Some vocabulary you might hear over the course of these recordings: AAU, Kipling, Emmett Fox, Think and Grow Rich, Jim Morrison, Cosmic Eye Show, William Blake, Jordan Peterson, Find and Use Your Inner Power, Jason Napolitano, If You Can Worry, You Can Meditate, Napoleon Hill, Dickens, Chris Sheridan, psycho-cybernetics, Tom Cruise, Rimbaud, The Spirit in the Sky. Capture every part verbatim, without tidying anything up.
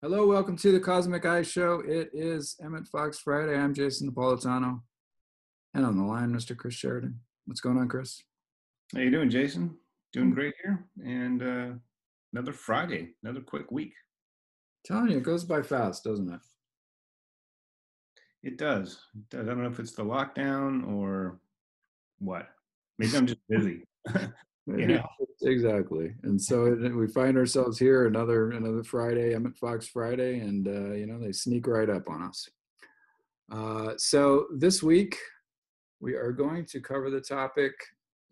Hello, welcome to the Cosmic Eye Show. It is Emmett Fox Friday. I'm Jason Napolitano. And on the line, Mister Chris Sheridan. What's going on, Chris? How you doing, Jason? Doing great here. And uh, another Friday, another quick week. I'm telling you, it goes by fast, doesn't it? It does. It does. I don't know if it's the lockdown or what. Maybe I'm just busy. Yeah, exactly. And so we find ourselves here another another Friday, Emmett Fox Friday, and uh, you know, they sneak right up on us. Uh, so this week we are going to cover the topic,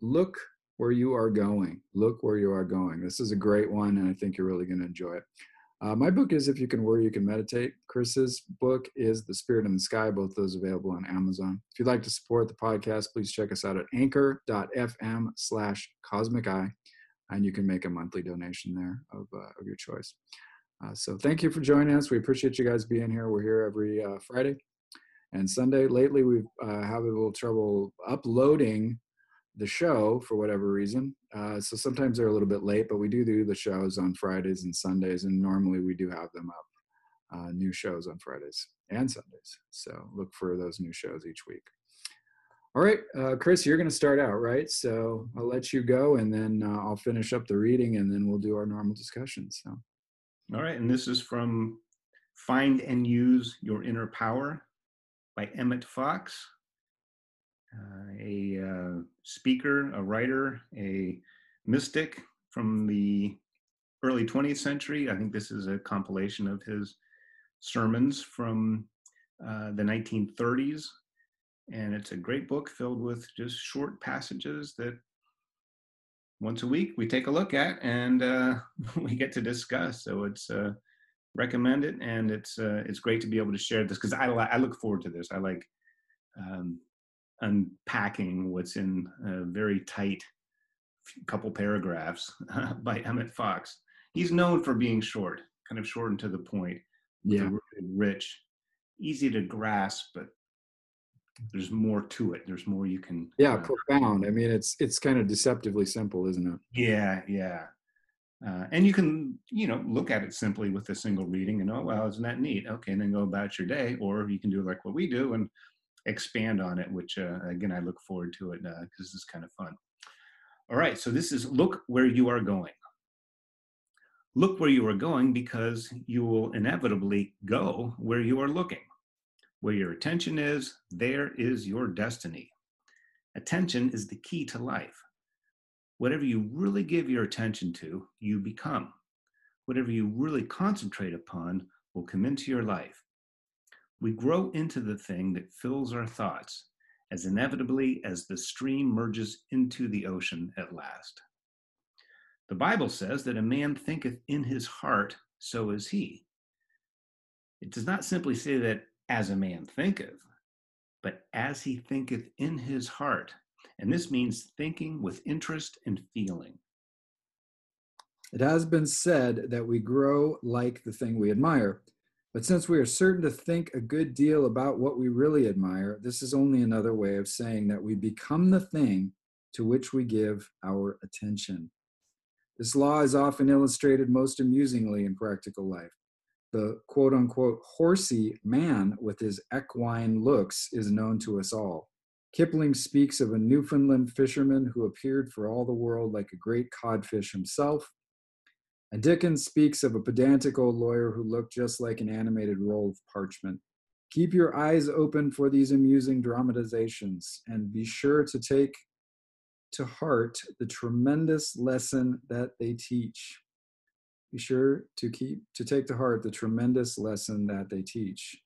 look where you are going. Look where you are going. This is a great one, and I think you're really going to enjoy it. Uh, my book is If You Can Worry, You Can Meditate. Chris's book is The Spirit in the Sky, both those available on Amazon. If you'd like to support the podcast, please check us out at anchor.fm slash Cosmic Eye, and you can make a monthly donation there of, uh, of your choice. Uh, so thank you for joining us. We appreciate you guys being here. We're here every uh, Friday and Sunday. Lately, we've uh, had a little trouble uploading the show for whatever reason. Uh, so sometimes they're a little bit late, but we do do the shows on Fridays and Sundays, and normally we do have them up, uh, new shows on Fridays and Sundays. So look for those new shows each week. All right, uh, Chris, you're gonna start out, right? So I'll let you go, and then uh, I'll finish up the reading, and then we'll do our normal discussion, so. All right, and this is from Find and Use Your Inner Power by Emmett Fox. Uh, a uh, speaker, a writer, a mystic from the early twentieth century. I think this is a compilation of his sermons from uh, the nineteen thirties. And it's a great book filled with just short passages that once a week we take a look at and uh, we get to discuss. So it's uh, recommend it. And it's uh, it's great to be able to share this because I, I look forward to this. I like um, unpacking what's in a very tight couple paragraphs uh, by Emmett Fox. He's known for being short, kind of short and to the point. Yeah. Really rich, easy to grasp, but there's more to it. There's more you can. Yeah, uh, profound. I mean, it's it's kind of deceptively simple, isn't it? Yeah, yeah. Uh, and you can, you know, look at it simply with a single reading and, oh, wow, isn't that neat? Okay, and then go about your day. Or you can do like what we do and expand on it, which uh, again, I look forward to it because uh, this is kind of fun. All right, so this is look where you are going. Look where you are going because you will inevitably go where you are looking. Where your attention is, there is your destiny. Attention is the key to life. Whatever you really give your attention to, you become. Whatever you really concentrate upon will come into your life. We grow into the thing that fills our thoughts, as inevitably as the stream merges into the ocean at last. The Bible says that a man thinketh in his heart, so is he. It does not simply say that as a man thinketh, but as he thinketh in his heart. And this means thinking with interest and feeling. It has been said that we grow like the thing we admire. But since we are certain to think a good deal about what we really admire, this is only another way of saying that we become the thing to which we give our attention. This law is often illustrated most amusingly in practical life. The quote-unquote horsey man with his equine looks is known to us all. Kipling speaks of a Newfoundland fisherman who appeared for all the world like a great codfish himself. And Dickens speaks of a pedantic old lawyer who looked just like an animated roll of parchment. Keep your eyes open for these amusing dramatizations, and be sure to take to heart the tremendous lesson that they teach. Be sure to keep to take to heart the tremendous lesson that they teach.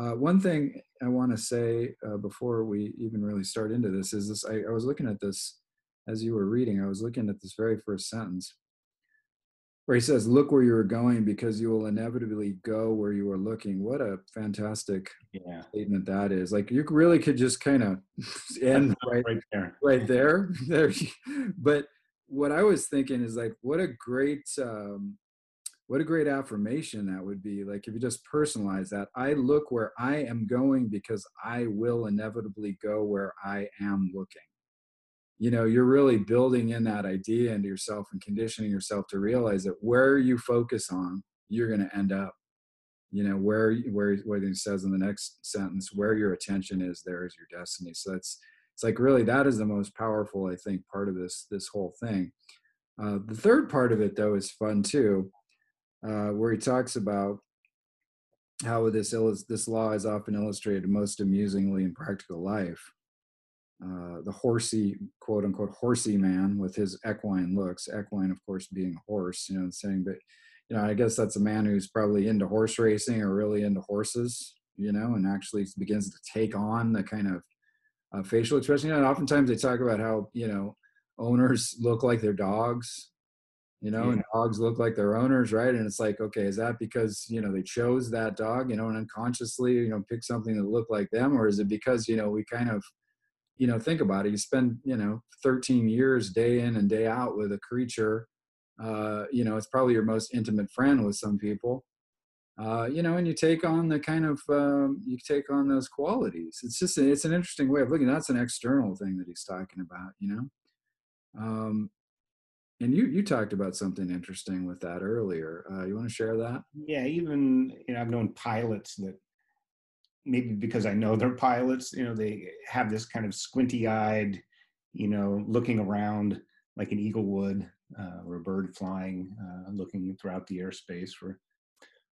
Uh, one thing I want to say uh, before we even really start into this is this: I, I was looking at this as you were reading. I was looking at this very first sentence, where he says, look where you are going because you will inevitably go where you are looking. What a fantastic yeah. statement that is. Like, you really could just kind of end right, right there. Right there. there. But what I was thinking is like, what a great, um, what a great affirmation that would be. Like, if you just personalize that, I look where I am going because I will inevitably go where I am looking. You know, you're really building in that idea into yourself and conditioning yourself to realize that where you focus on you're going to end up, you know, where, where, where he says in the next sentence, where your attention is, there is your destiny. So that's, it's like, really, that is the most powerful, I think, part of this, this whole thing. Uh, the third part of it, though, is fun too, uh, where he talks about how this, this law is often illustrated most amusingly in practical life. Uh, the horsey, quote unquote, horsey man with his equine looks, equine, of course, being horse, you know, saying, but, you know, I guess that's a man who's probably into horse racing or really into horses, you know, and actually begins to take on the kind of uh, facial expression. You know, and oftentimes they talk about how, you know, owners look like their dogs, you know, yeah. and dogs look like their owners, right? And it's like, okay, is that because, you know, they chose that dog, you know, and unconsciously, you know, pick something that looked like them? Or is it because, you know, we kind of, you know, think about it. You spend, you know, thirteen years day in and day out with a creature. Uh, you know, it's probably your most intimate friend with some people. Uh, you know, and you take on the kind of, um, you take on those qualities. It's just, it's an interesting way of looking. That's an external thing that he's talking about, you know. Um, and you, you talked about something interesting with that earlier. Uh, you want to share that? Yeah, even, you know, I've known pilots that, maybe because I know they're pilots, you know, they have this kind of squinty-eyed, you know, looking around like an eagle would, uh, or a bird flying, uh, looking throughout the airspace for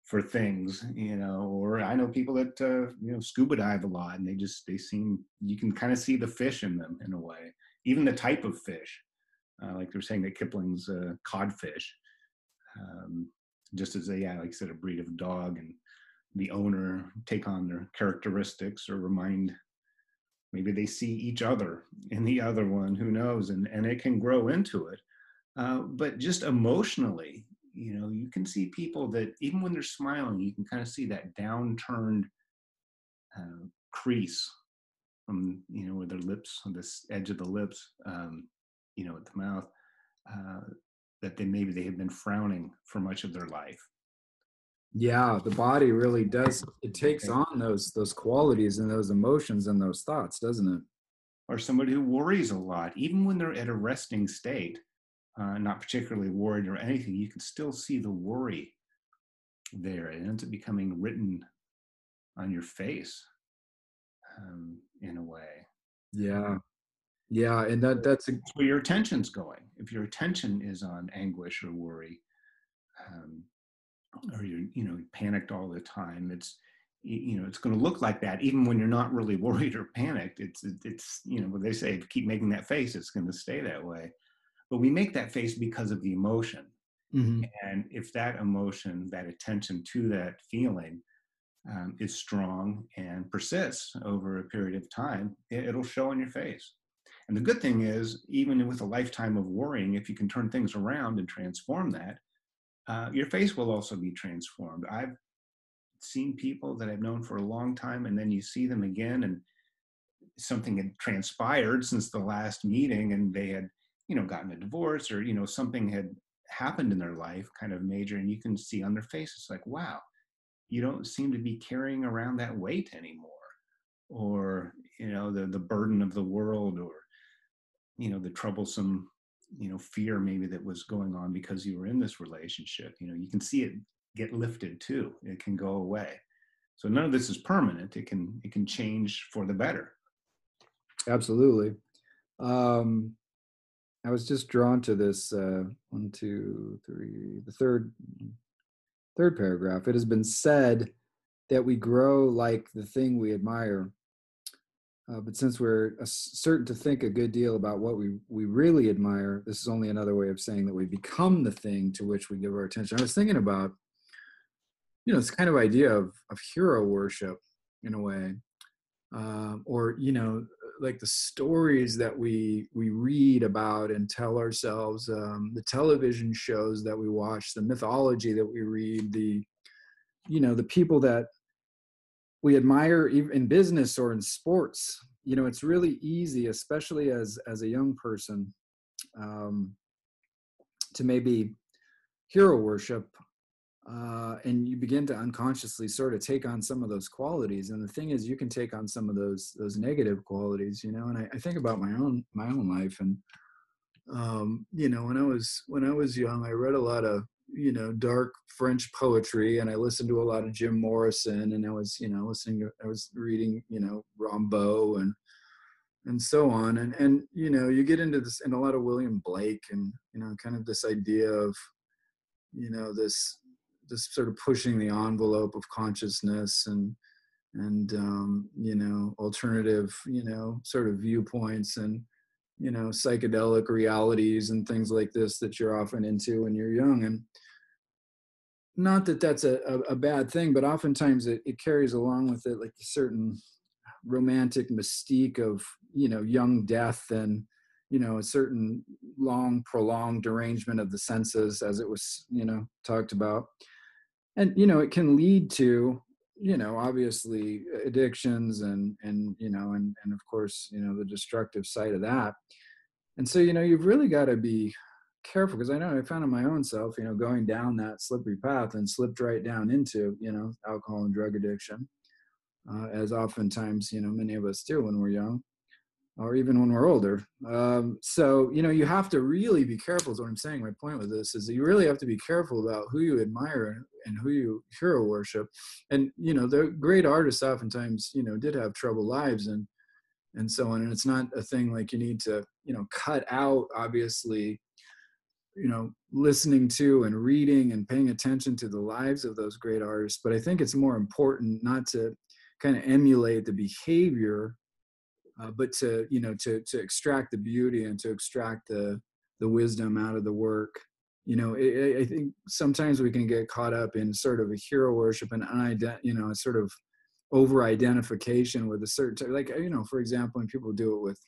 for things, you know. Or I know people that, uh, you know, scuba dive a lot, and they just, they seem, you can kind of see the fish in them in a way, even the type of fish. Uh, like they're saying that Kipling's uh, codfish, um, just as a, yeah, like I said, a breed of dog, and the owner take on their characteristics or remind, maybe they see each other in the other one, who knows, and, and it can grow into it. Uh, but just emotionally, you know, you can see people that even when they're smiling, you can kind of see that downturned uh, crease from, you know, where their lips, on this edge of the lips, um, you know, at the mouth, uh, that they maybe they have been frowning for much of their life. Yeah, the body really does, it takes on those those qualities and those emotions and those thoughts, doesn't it? Or somebody who worries a lot, even when they're at a resting state, uh, not particularly worried or anything, you can still see the worry there. It ends up becoming written on your face, um, in a way. Yeah, yeah, and that that's a- where your attention's going. If your attention is on anguish or worry, um, or you're, you know, panicked all the time, it's, you know, it's going to look like that even when you're not really worried or panicked. It's, it's, you know, what they say, if you keep making that face, it's going to stay that way. But we make that face because of the emotion. Mm-hmm. And if that emotion, that attention to that feeling, um, is strong and persists over a period of time, it, it'll show on your face. And the good thing is, even with a lifetime of worrying, if you can turn things around and transform that, Uh, your face will also be transformed. I've seen people that I've known for a long time, and then you see them again, and something had transpired since the last meeting, and they had, you know, gotten a divorce, or, you know, something had happened in their life, kind of major, and you can see on their face, it's like, wow, you don't seem to be carrying around that weight anymore, or, you know, the, the burden of the world, or, you know, the troublesome, you know, fear maybe that was going on because you were in this relationship. You know, you can see it get lifted too. It can go away. So none of this is permanent. It can, it can change for the better. Absolutely. Um, I was just drawn to this, uh, one, two, three, the third, third paragraph. It has been said that we grow like the thing we admire. Uh, but since we're certain to think a good deal about what we, we really admire, this is only another way of saying that we become the thing to which we give our attention. I was thinking about, you know, this kind of idea of, of hero worship in a way, um, or, you know, like the stories that we, we read about and tell ourselves, um, the television shows that we watch, the mythology that we read, the, you know, the people that we admire in business or in sports. You know, it's really easy, especially as, as a young person, um, to maybe hero worship. Uh, and you begin to unconsciously sort of take on some of those qualities. And the thing is, you can take on some of those, those negative qualities, you know, and I, I think about my own, my own life. And, um, you know, when I was, when I was young, I read a lot of you know, dark French poetry, and I listened to a lot of Jim Morrison, and I was, you know, listening to, I was reading, you know, Rimbaud and, and so on. And, and, you know, you get into this, and a lot of William Blake, and, you know, kind of this idea of, you know, this, this sort of pushing the envelope of consciousness and, and, um, you know, alternative, you know, sort of viewpoints and, you know, psychedelic realities and things like this that you're often into when you're young. And not that that's a, a, a bad thing, but oftentimes it, it carries along with it like a certain romantic mystique of, you know, young death and, you know, a certain long, prolonged derangement of the senses, as it was, you know, talked about. And, you know, it can lead to, you know, obviously addictions and, and, you know, and, and of course, you know, the destructive side of that. And so, you know, you've really got to be careful, because I know I found in my own self, you know, going down that slippery path and slipped right down into, you know, alcohol and drug addiction, uh, as oftentimes, you know, many of us do when we're young or even when we're older. Um, so, you know, you have to really be careful is what I'm saying. My point with this is that you really have to be careful about who you admire and who you hero worship. And, you know, the great artists oftentimes, you know, did have troubled lives and, and so on. And it's not a thing like you need to, you know, cut out, obviously, you know, listening to and reading and paying attention to the lives of those great artists. But I think it's more important not to kind of emulate the behavior, uh, but to, you know, to, to extract the beauty and to extract the, the wisdom out of the work. You know, it, I think sometimes we can get caught up in sort of a hero worship and, you know, a sort of over-identification with a certain, like, you know, for example, when people do it with,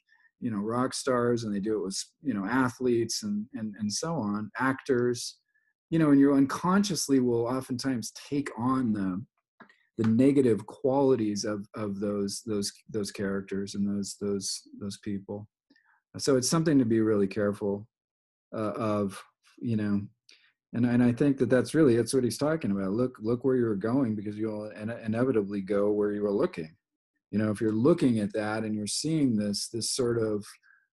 you know, rock stars, and they do it with, you know, athletes and, and, and so on, actors, you know, and you unconsciously will oftentimes take on the, the negative qualities of, of those, those, those characters and those, those, those people. So it's something to be really careful uh, of, you know, and, and I think that that's really, that's what he's talking about. Look, look where you're going, because you'll inevitably go where you are looking. You know, if you're looking at that and you're seeing this, this sort of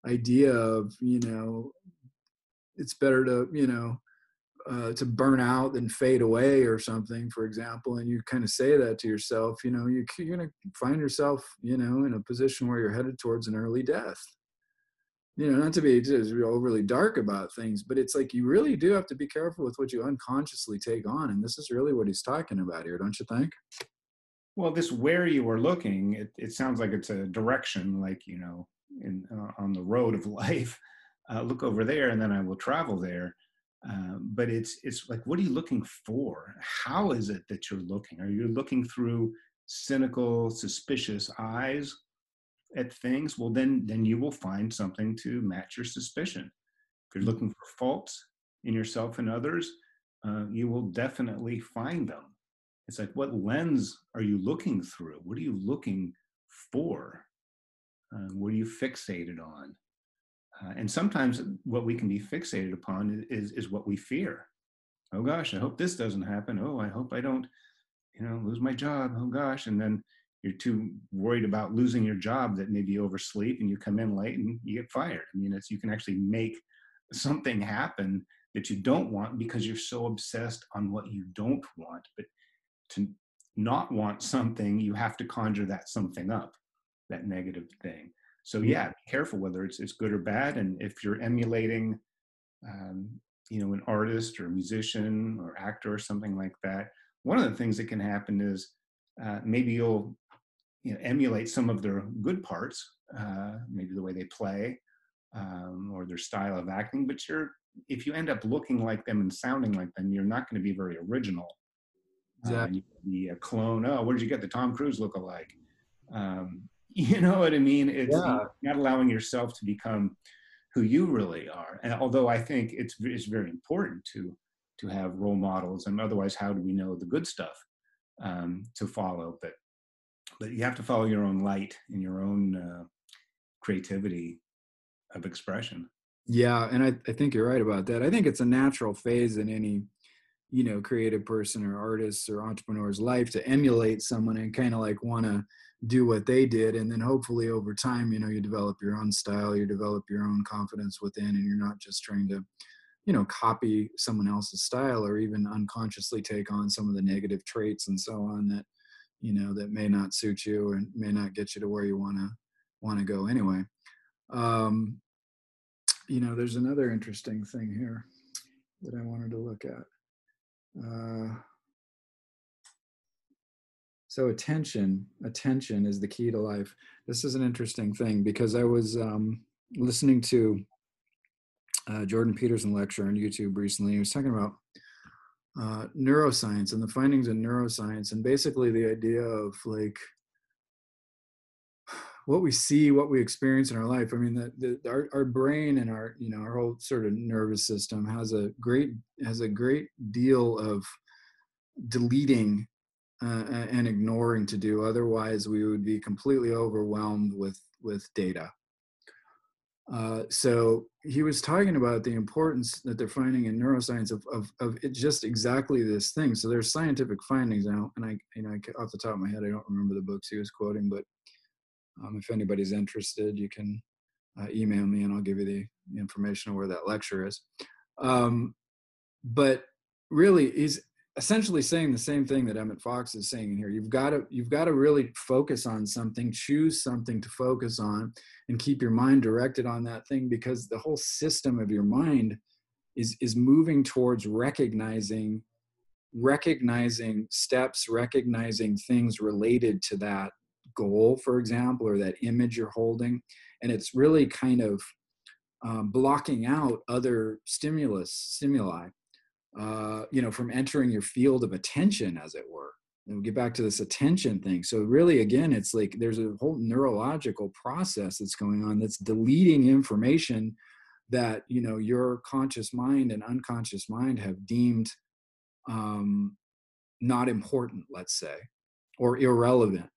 idea of, you know, it's better to, you know, uh, to burn out than fade away or something, for example, and you kind of say that to yourself, you know, you, you're going to find yourself, you know, in a position where you're headed towards an early death. You know, not to be overly dark about things, but it's like you really do have to be careful with what you unconsciously take on. And this is really what he's talking about here, don't you think? Well, this where you are looking, it, it sounds like it's a direction, like, you know, in, uh, on the road of life, uh, look over there and then I will travel there. Uh, but it's, it's like, what are you looking for? How is it that you're looking? Are you looking through cynical, suspicious eyes at things? Well, then, then you will find something to match your suspicion. If you're looking for faults in yourself and others, uh, you will definitely find them. It's like, what lens are you looking through? What are you looking for? Uh, what are you fixated on? Uh, and sometimes what we can be fixated upon is, is what we fear. Oh gosh, I hope this doesn't happen. Oh, I hope I don't, you know, lose my job. Oh gosh. And then you're too worried about losing your job that maybe you oversleep and you come in late and you get fired. I mean, it's, you can actually make something happen that you don't want because you're so obsessed on what you don't want. But to not want something, you have to conjure that something up, that negative thing. So yeah, be careful whether it's, it's good or bad. And if you're emulating, um, you know, an artist or a musician or actor or something like that, one of the things that can happen is uh, maybe you'll, you know, emulate some of their good parts, uh, maybe the way they play um, or their style of acting. But you're, if you end up looking like them and sounding like them, you're not going to be very original. Exactly. Uh, the uh, clone. Oh, where did you get the Tom Cruise look-alike? Um, you know what I mean? It's yeah. Not allowing yourself to become who you really are. And although I think it's it's very important to to have role models, and otherwise, how do we know the good stuff um, to follow? But but you have to follow your own light and your own uh, creativity of expression. Yeah, and I, I think you're right about that. I think it's a natural phase in any, you know, creative person or artist or entrepreneur's life to emulate someone and kind of like want to do what they did. And then hopefully over time, you know, you develop your own style, you develop your own confidence within, and you're not just trying to, you know, copy someone else's style or even unconsciously take on some of the negative traits and so on that, you know, that may not suit you and may not get you to where you want to want to go anyway. Um, you know, there's another interesting thing here that I wanted to look at. Uh, so attention, attention is the key to life. This is an interesting thing because I was um, listening to Uh, Jordan Peterson lecture on YouTube recently. He was talking about uh, neuroscience and the findings in neuroscience, and basically the idea of like what we see, what we experience in our life. I mean, the, the, our our brain and our you know our whole sort of nervous system has a great has a great deal of deleting uh, and ignoring to do. Otherwise, we would be completely overwhelmed with with data. Uh, so he was talking about the importance that they're finding in neuroscience of, of, of it just exactly this thing. So there's scientific findings now, and I, you know, I, off the top of my head, I don't remember the books he was quoting, but um, if anybody's interested, you can uh, email me and I'll give you the information on where that lecture is. Um, but really he's essentially saying the same thing that Emmett Fox is saying in here. You've got to, you've got to really focus on something, choose something to focus on, and keep your mind directed on that thing, because the whole system of your mind is, is moving towards recognizing, recognizing steps, recognizing things related to that goal, for example, or that image you're holding. And it's really kind of uh, blocking out other stimulus, stimuli, uh, you know, from entering your field of attention, as it were. And we'll get back to this attention thing. So really, again, it's like there's a whole neurological process that's going on that's deleting information that, you know, your conscious mind and unconscious mind have deemed um, not important, let's say, or irrelevant,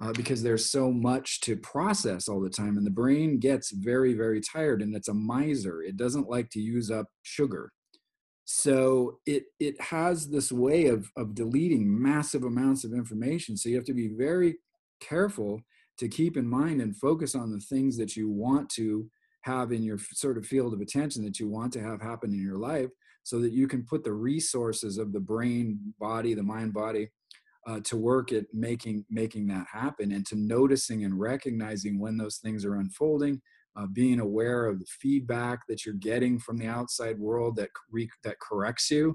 uh, because there's so much to process all the time. And the brain gets very, very tired, and it's a miser. It doesn't like to use up sugar. So it it has this way of, of deleting massive amounts of information. So you have to be very careful to keep in mind and focus on the things that you want to have in your sort of field of attention, that you want to have happen in your life, so that you can put the resources of the brain, body, the mind, body uh, to work at making, making that happen, and to noticing and recognizing when those things are unfolding. Uh, being aware of the feedback that you're getting from the outside world that re- that corrects you.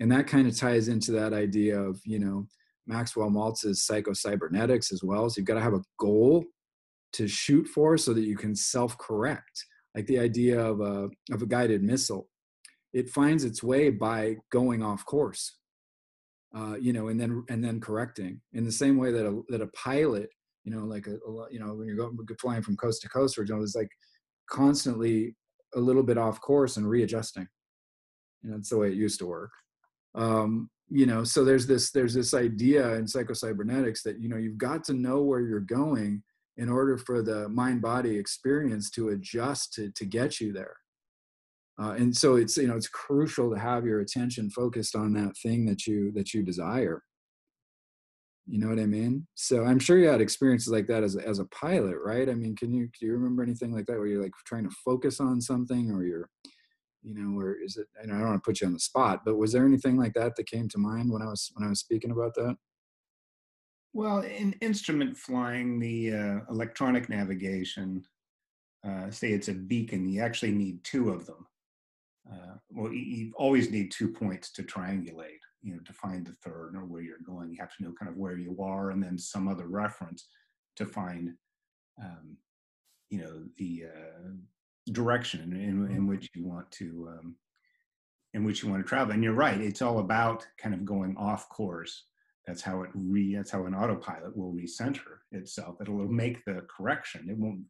And that kind of ties into that idea of, you know, Maxwell Maltz's psycho-cybernetics as well. So you've got to have a goal to shoot for so that you can self-correct. Like the idea of a, of a guided missile. It finds its way by going off course, uh, you know, and then and then correcting. In the same way that a, that a pilot, you know, like, a, a you know, when you're going, flying from coast to coast, for example, it's like constantly a little bit off course and readjusting. And that's the way it used to work. Um, you know, so there's this, there's this idea in psycho-cybernetics that, you know, you've got to know where you're going in order for the mind-body experience to adjust to, to get you there. Uh, and so it's, you know, it's crucial to have your attention focused on that thing that you, that you desire. You know what I mean? So I'm sure you had experiences like that as a, as a pilot, right? I mean, can you, do you remember anything like that where you're like trying to focus on something, or you're, you know, or is it, and I don't want to put you on the spot, but was there anything like that that came to mind when I was, when I was speaking about that? Well, in instrument flying, the uh, electronic navigation, uh, say it's a beacon, you actually need two of them. Uh, well, you always need two points to triangulate, you know, to find the third or where you're going. You have to know kind of where you are, and then some other reference to find, um, you know, the uh, direction in, in which you want to, um, in which you want to travel. And you're right; it's all about kind of going off course. That's how it re. That's how an autopilot will recenter itself. It'll make the correction. It won't.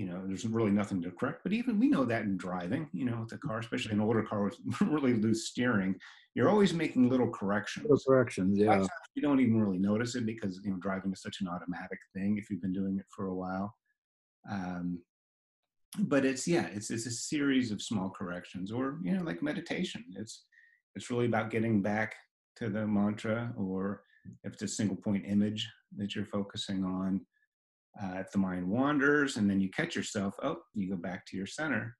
You know, there's really nothing to correct, but even we know that in driving, you know, with a car, especially an older car with really loose steering, you're always making little corrections. Little corrections, yeah. Sometimes you don't even really notice it because, you know, driving is such an automatic thing if you've been doing it for a while. Um, but it's, yeah, it's it's a series of small corrections, or, you know, like meditation. It's it's really about getting back to the mantra, or if it's a single point image that you're focusing on. Uh, if the mind wanders and then you catch yourself, oh, you go back to your center.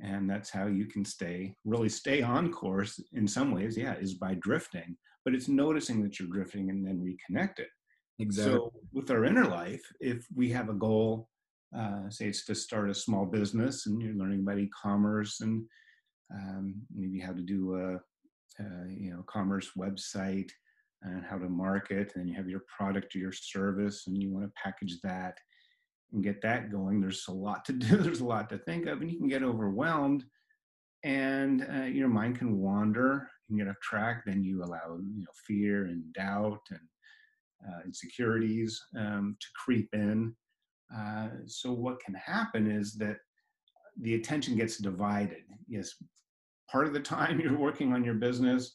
And that's how you can stay, really stay on course in some ways, yeah, is by drifting. But it's noticing that you're drifting and then reconnect it. Exactly. So with our inner life, if we have a goal, uh, say it's to start a small business and you're learning about e-commerce and um, maybe how to do a, a you know, commerce website and how to market, and then you have your product or your service and you want to package that and get that going. There's a lot to do. There's a lot to think of, and you can get overwhelmed, and uh, your mind can wander and get off track. Then you allow you know fear and doubt and uh, insecurities um, to creep in. Uh, so what can happen is that the attention gets divided. Yes, part of the time you're working on your business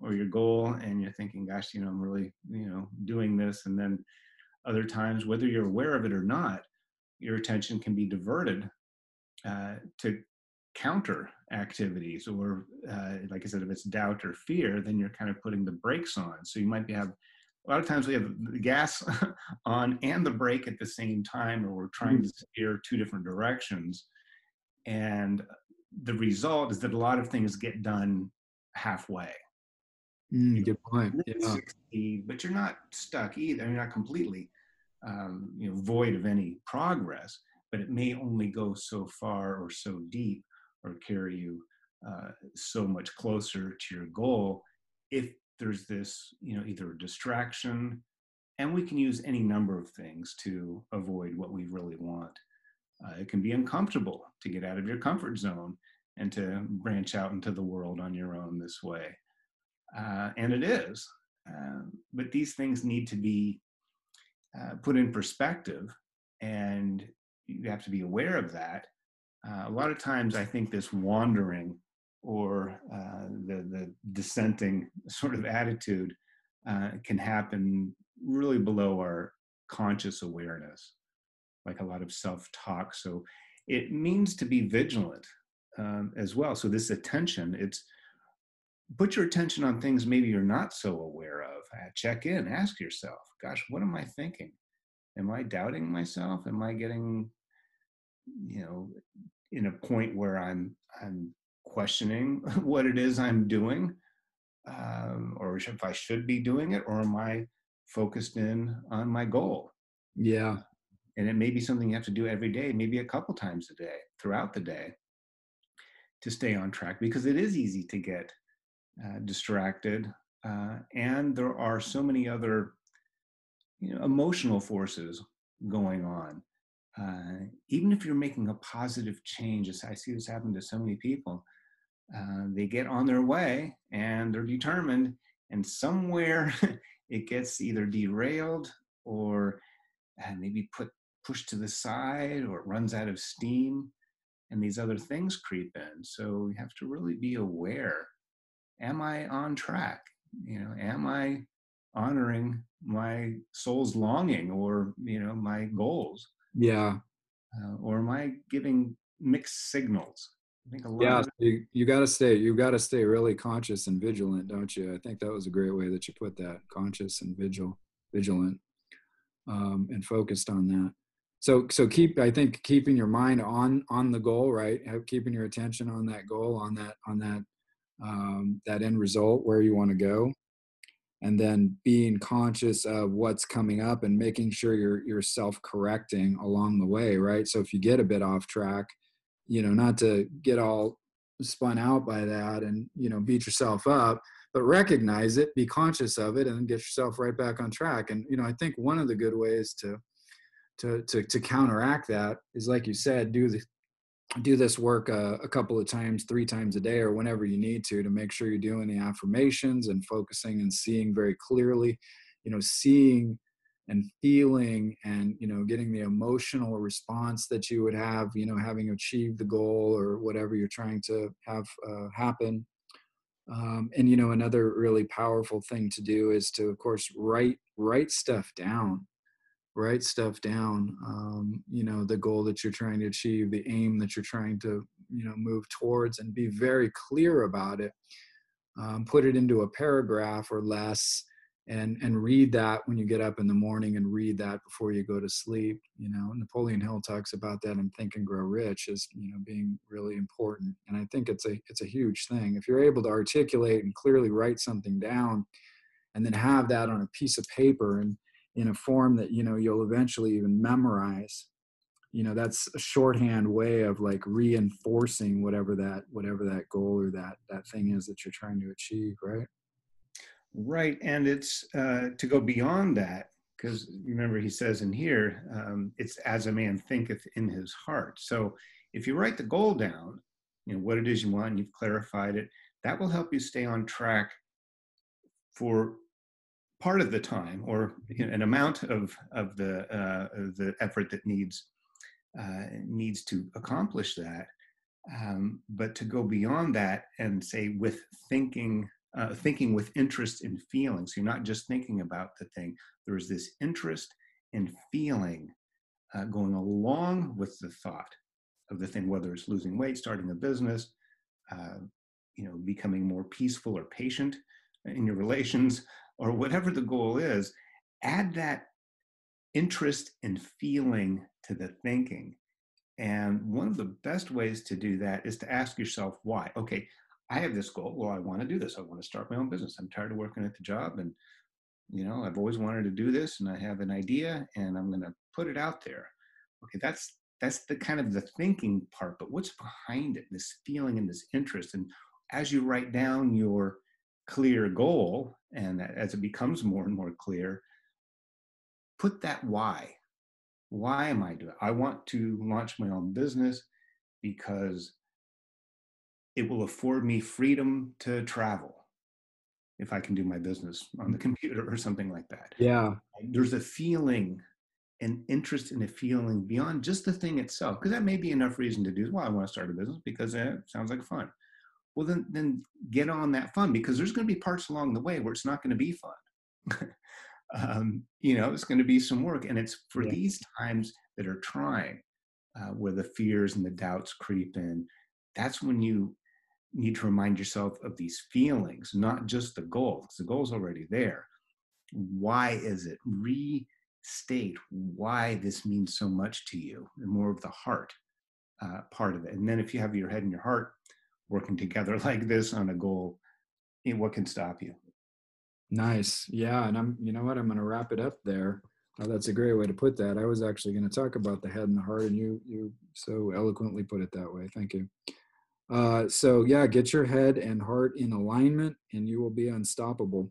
or your goal, and you're thinking, "Gosh, you know, I'm really you know doing this," and then other times, whether you're aware of it or not, your attention can be diverted uh, to counter activities, or uh, like I said, if it's doubt or fear, then you're kind of putting the brakes on. So you might be have, a lot of times we have the gas on and the brake at the same time, or we're trying to steer two different directions. And the result is that a lot of things get done halfway. Mm, good point. Yeah. succeed, but you're not stuck either. You're not completely um, you know, void of any progress, but it may only go so far or so deep or carry you uh, so much closer to your goal if there's this, you know, either a distraction, and we can use any number of things to avoid what we really want. Uh, it can be uncomfortable to get out of your comfort zone and to branch out into the world on your own this way. Uh, and it is, uh, but these things need to be uh, put in perspective, and you have to be aware of that. Uh, a lot of times I think this wandering or uh, the, the dissenting sort of attitude uh, can happen really below our conscious awareness, like a lot of self-talk. So it means to be vigilant um, as well. So this attention, it's put your attention on things maybe you're not so aware of. Check in, ask yourself, gosh, what am I thinking? Am I doubting myself? Am I getting, you know, in a point where I'm I'm questioning what it is I'm doing, um, or if I should be doing it, or am I focused in on my goal? Yeah. And it may be something you have to do every day, maybe a couple times a day, throughout the day, to stay on track, because it is easy to get Uh, distracted, uh, and there are so many other, you know, emotional forces going on. Uh, even if you're making a positive change, as I see this happen to so many people, uh, they get on their way and they're determined, and somewhere it gets either derailed or uh, maybe put pushed to the side, or it runs out of steam, and these other things creep in. So you have to really be aware. Am I on track? You know, am I honoring my soul's longing, or, you know, my goals? Yeah. Uh, or am I giving mixed signals? I think a lot yeah, of you, you got to stay, you got to stay really conscious and vigilant, don't you? I think that was a great way that you put that, conscious and vigil, vigilant um, and focused on that. So, so keep, I think keeping your mind on, on the goal, right? Keeping your attention on that goal, on that, on that, Um, that end result, where you want to go, and then being conscious of what's coming up and making sure you're, you're self-correcting along the way, right? So if you get a bit off track, you know, not to get all spun out by that and, you know, beat yourself up, but recognize it, be conscious of it, and then get yourself right back on track. And, you know, I think one of the good ways to, to, to, to counteract that is, like you said, do the do this work a, a couple of times, three times a day, or whenever you need to, to make sure you're doing the affirmations and focusing and seeing very clearly, you know, seeing and feeling and, you know, getting the emotional response that you would have, you know, having achieved the goal or whatever you're trying to have uh, happen. Um, and, you know, another really powerful thing to do is to, of course, write, write stuff down. Write stuff down, um, you know, the goal that you're trying to achieve, the aim that you're trying to, you know, move towards, and be very clear about it. Um, put it into a paragraph or less, and and read that when you get up in the morning, and read that before you go to sleep. You know, Napoleon Hill talks about that in Think and Grow Rich as, you know, being really important. And I think it's a it's a huge thing. If you're able to articulate and clearly write something down, and then have that on a piece of paper and in a form that, you know, you'll eventually even memorize, you know, that's a shorthand way of like reinforcing whatever that, whatever that goal or that, that thing is that you're trying to achieve. Right. Right. And it's uh, to go beyond that, because remember he says in here, um, it's as a man thinketh in his heart. So if you write the goal down, you know, what it is you want, and you've clarified it, that will help you stay on track for part of the time, or you know, an amount of of the uh, the effort that needs uh, needs to accomplish that, um, but to go beyond that and say with thinking, uh, thinking with interest in feeling. So you're not just thinking about the thing. There is this interest in feeling uh, going along with the thought of the thing, whether it's losing weight, starting a business, uh, you know, becoming more peaceful or patient in your relations, or whatever the goal is. Add that interest and feeling to the thinking. And one of the best ways to do that is to ask yourself why. Okay, I have this goal. Well, I want to do this. I want to start my own business. I'm tired of working at the job. And, you know, I've always wanted to do this, and I have an idea, and I'm going to put it out there. Okay, that's that's the kind of the thinking part, but what's behind it, this feeling and this interest? And as you write down your clear goal, and as it becomes more and more clear, put that why. Why am I doing it? I want to launch my own business because it will afford me freedom to travel if I can do my business on the computer or something like that. Yeah. There's a feeling, an interest in a feeling beyond just the thing itself, because that may be enough reason to do, well, I want to start a business because it sounds like fun. Well, then, then get on that fun, because there's going to be parts along the way where it's not going to be fun. um, you know, it's going to be some work. And it's for yeah. these times that are trying, uh, where the fears and the doubts creep in. That's when you need to remind yourself of these feelings, not just the goal, because the goal is already there. Why is it? Restate why this means so much to you, and more of the heart uh, part of it. And then if you have your head and your heart working together like this on a goal, you know, what can stop you? Nice. Yeah. And I'm, you know what, I'm going to wrap it up there. Oh, that's a great way to put that. I was actually going to talk about the head and the heart, and you, you so eloquently put it that way. Thank you. Uh, so yeah, get your head and heart in alignment, and you will be unstoppable.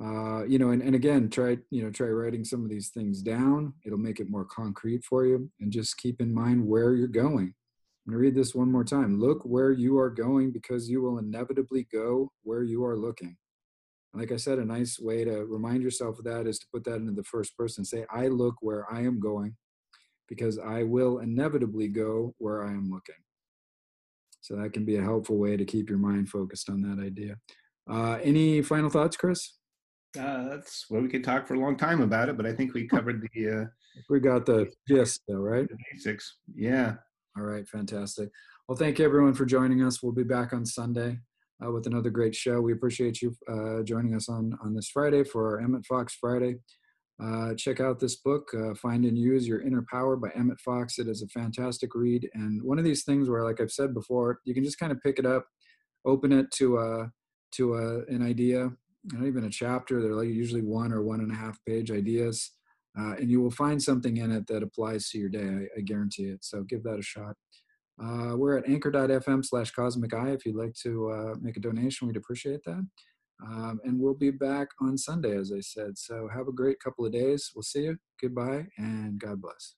Uh, you know, and, and again, try, you know, try writing some of these things down. It'll make it more concrete for you, and just keep in mind where you're going. I'm going to read this one more time. Look where you are going, because you will inevitably go where you are looking. And like I said, a nice way to remind yourself of that is to put that into the first person. Say, I look where I am going, because I will inevitably go where I am looking. So that can be a helpful way to keep your mind focused on that idea. Uh, any final thoughts, Chris? Uh, that's well, we could talk for a long time about it, but I think we covered the... Uh, we got the gist, though, right? The basics, yeah. All right, fantastic. Well, thank you everyone for joining us. We'll be back on Sunday uh, with another great show. We appreciate you uh, joining us on, on this Friday for our Emmett Fox Friday. Uh, check out this book, uh, Find and Use Your Inner Power by Emmett Fox. It is a fantastic read. And one of these things where, like I've said before, you can just kind of pick it up, open it to, a, to a, an idea, not even a chapter. They're like usually one or one and a half page ideas. Uh, and you will find something in it that applies to your day. I, I guarantee it. So give that a shot. Uh, we're at anchor.fm slash Cosmic Eye. If you'd like to uh, make a donation, we'd appreciate that. Um, and we'll be back on Sunday, as I said. So have a great couple of days. We'll see you. Goodbye, and God bless.